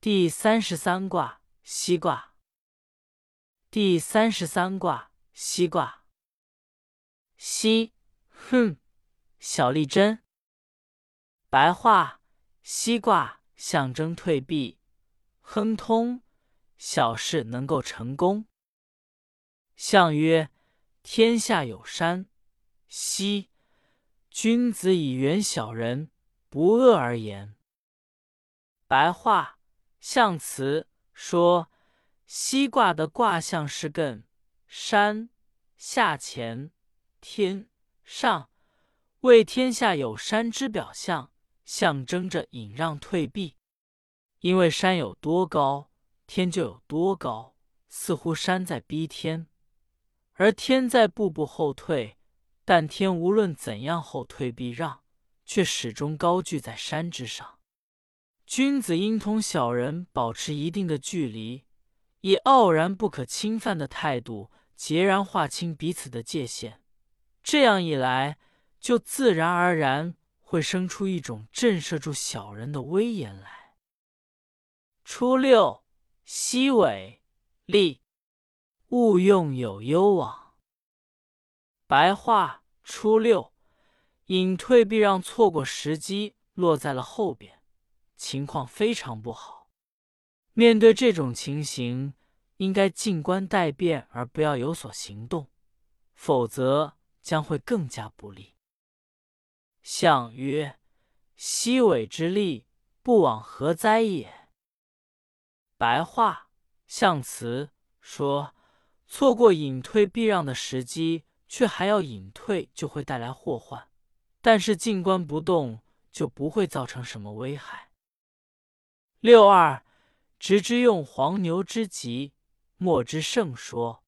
第33卦西卦。第33卦西卦。西，小利贞。白话，西卦象征退避、亨通，小事能够成功。象曰：天下有山西，君子以远小人，不恶而言。白话象辞说，西卦的卦象是艮、山、下乾、天、上，为天下有山之表象，象征着隐让退避。因为山有多高，天就有多高，似乎山在逼天，而天在步步后退，但天无论怎样后退避让，却始终高踞在山之上。君子应同小人保持一定的距离，以傲然不可侵犯的态度，截然划清彼此的界限。这样一来，就自然而然会生出一种震慑住小人的威严来。初六，奚纬利，勿用有攸往。白话：初六，隐退避让错过时机，落在了后边。情况非常不好。面对这种情形，应该静观待变，而不要有所行动，否则将会更加不利。象曰：奚纬之利，不往何哉也。白话：象辞说，错过隐退避让的时机，却还要隐退，就会带来祸患，但是静观不动，就不会造成什么危害。六二，直之用黄牛之疾，莫之胜说。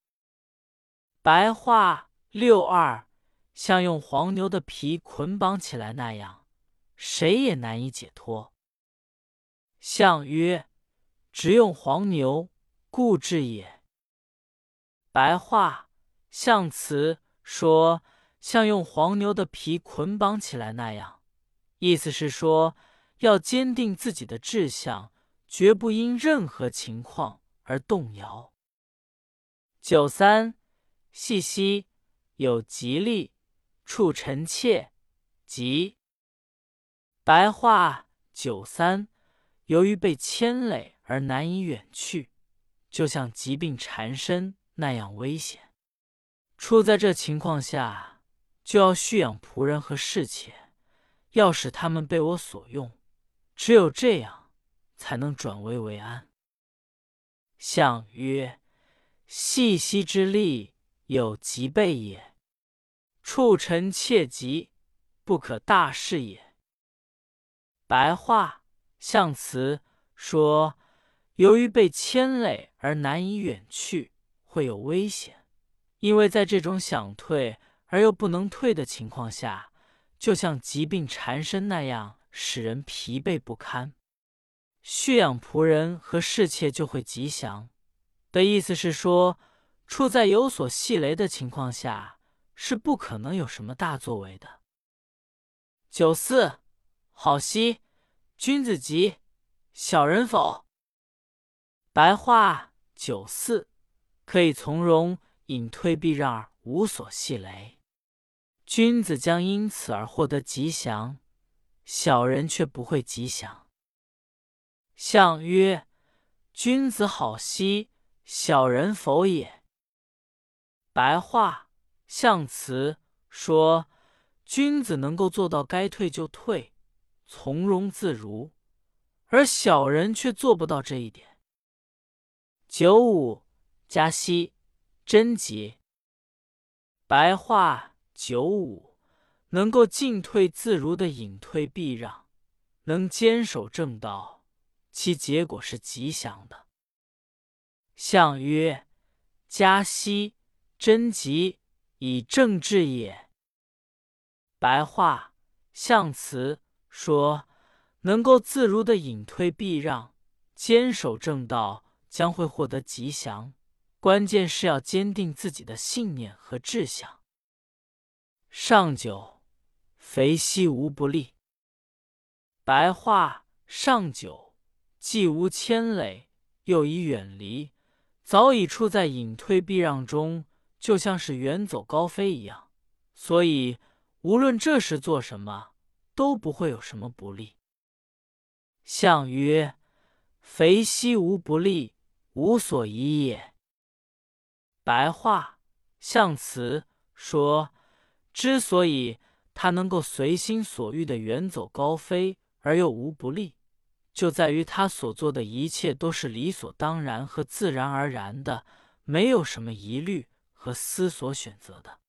白话：六二像用黄牛的皮捆绑起来那样，谁也难以解脱。象曰：直用黄牛，固志也。白话：象辞说，像用黄牛的皮捆绑起来那样，意思是说，要坚定自己的志向，绝不因任何情况而动摇。九三，系兮，有吉利，处臣妾，吉。白话：九三由于被牵累而难以远去，就像疾病缠身那样危险。处在这情况下，就要蓄养仆人和侍妾，要使他们被我所用。只有这样，才能转危为安。象曰：系兮之利，有吉备也。处臣妾吉，不可大事也。白话：象辞说，由于被牵累而难以远去，会有危险。因为在这种想退而又不能退的情况下，就像疾病缠身那样，使人疲惫不堪。蓄养仆人和侍妾就会吉祥的意思是说，处在有所系累的情况下，是不可能有什么大作为的。九四，好兮，君子吉，小人否。白话：九四可以从容隐退避让，无所系累，君子将因此而获得吉祥，小人却不会吉祥。象曰：君子好兮，小人否也。白话：象辞说，君子能够做到该退就退，从容自如，而小人却做不到这一点。九五，加兮，贞吉。白话：九五能够进退自如的隐退避让，能坚守正道，其结果是吉祥的。象曰：加兮，贞吉，以正治也。白话：象辞说，能够自如的隐退避让，坚守正道，将会获得吉祥，关键是要坚定自己的信念和志向。上九，肥兮无不利。白话：上九既无牵累，又已远离，早已处在隐退避让中，就像是远走高飞一样。所以无论这时做什么，都不会有什么不利。项曰：肥兮无不利，无所依也。白话：象辞说，之所以他能够随心所欲的远走高飞而又无不利，就在于他所做的一切都是理所当然和自然而然的，没有什么疑虑和思索选择的。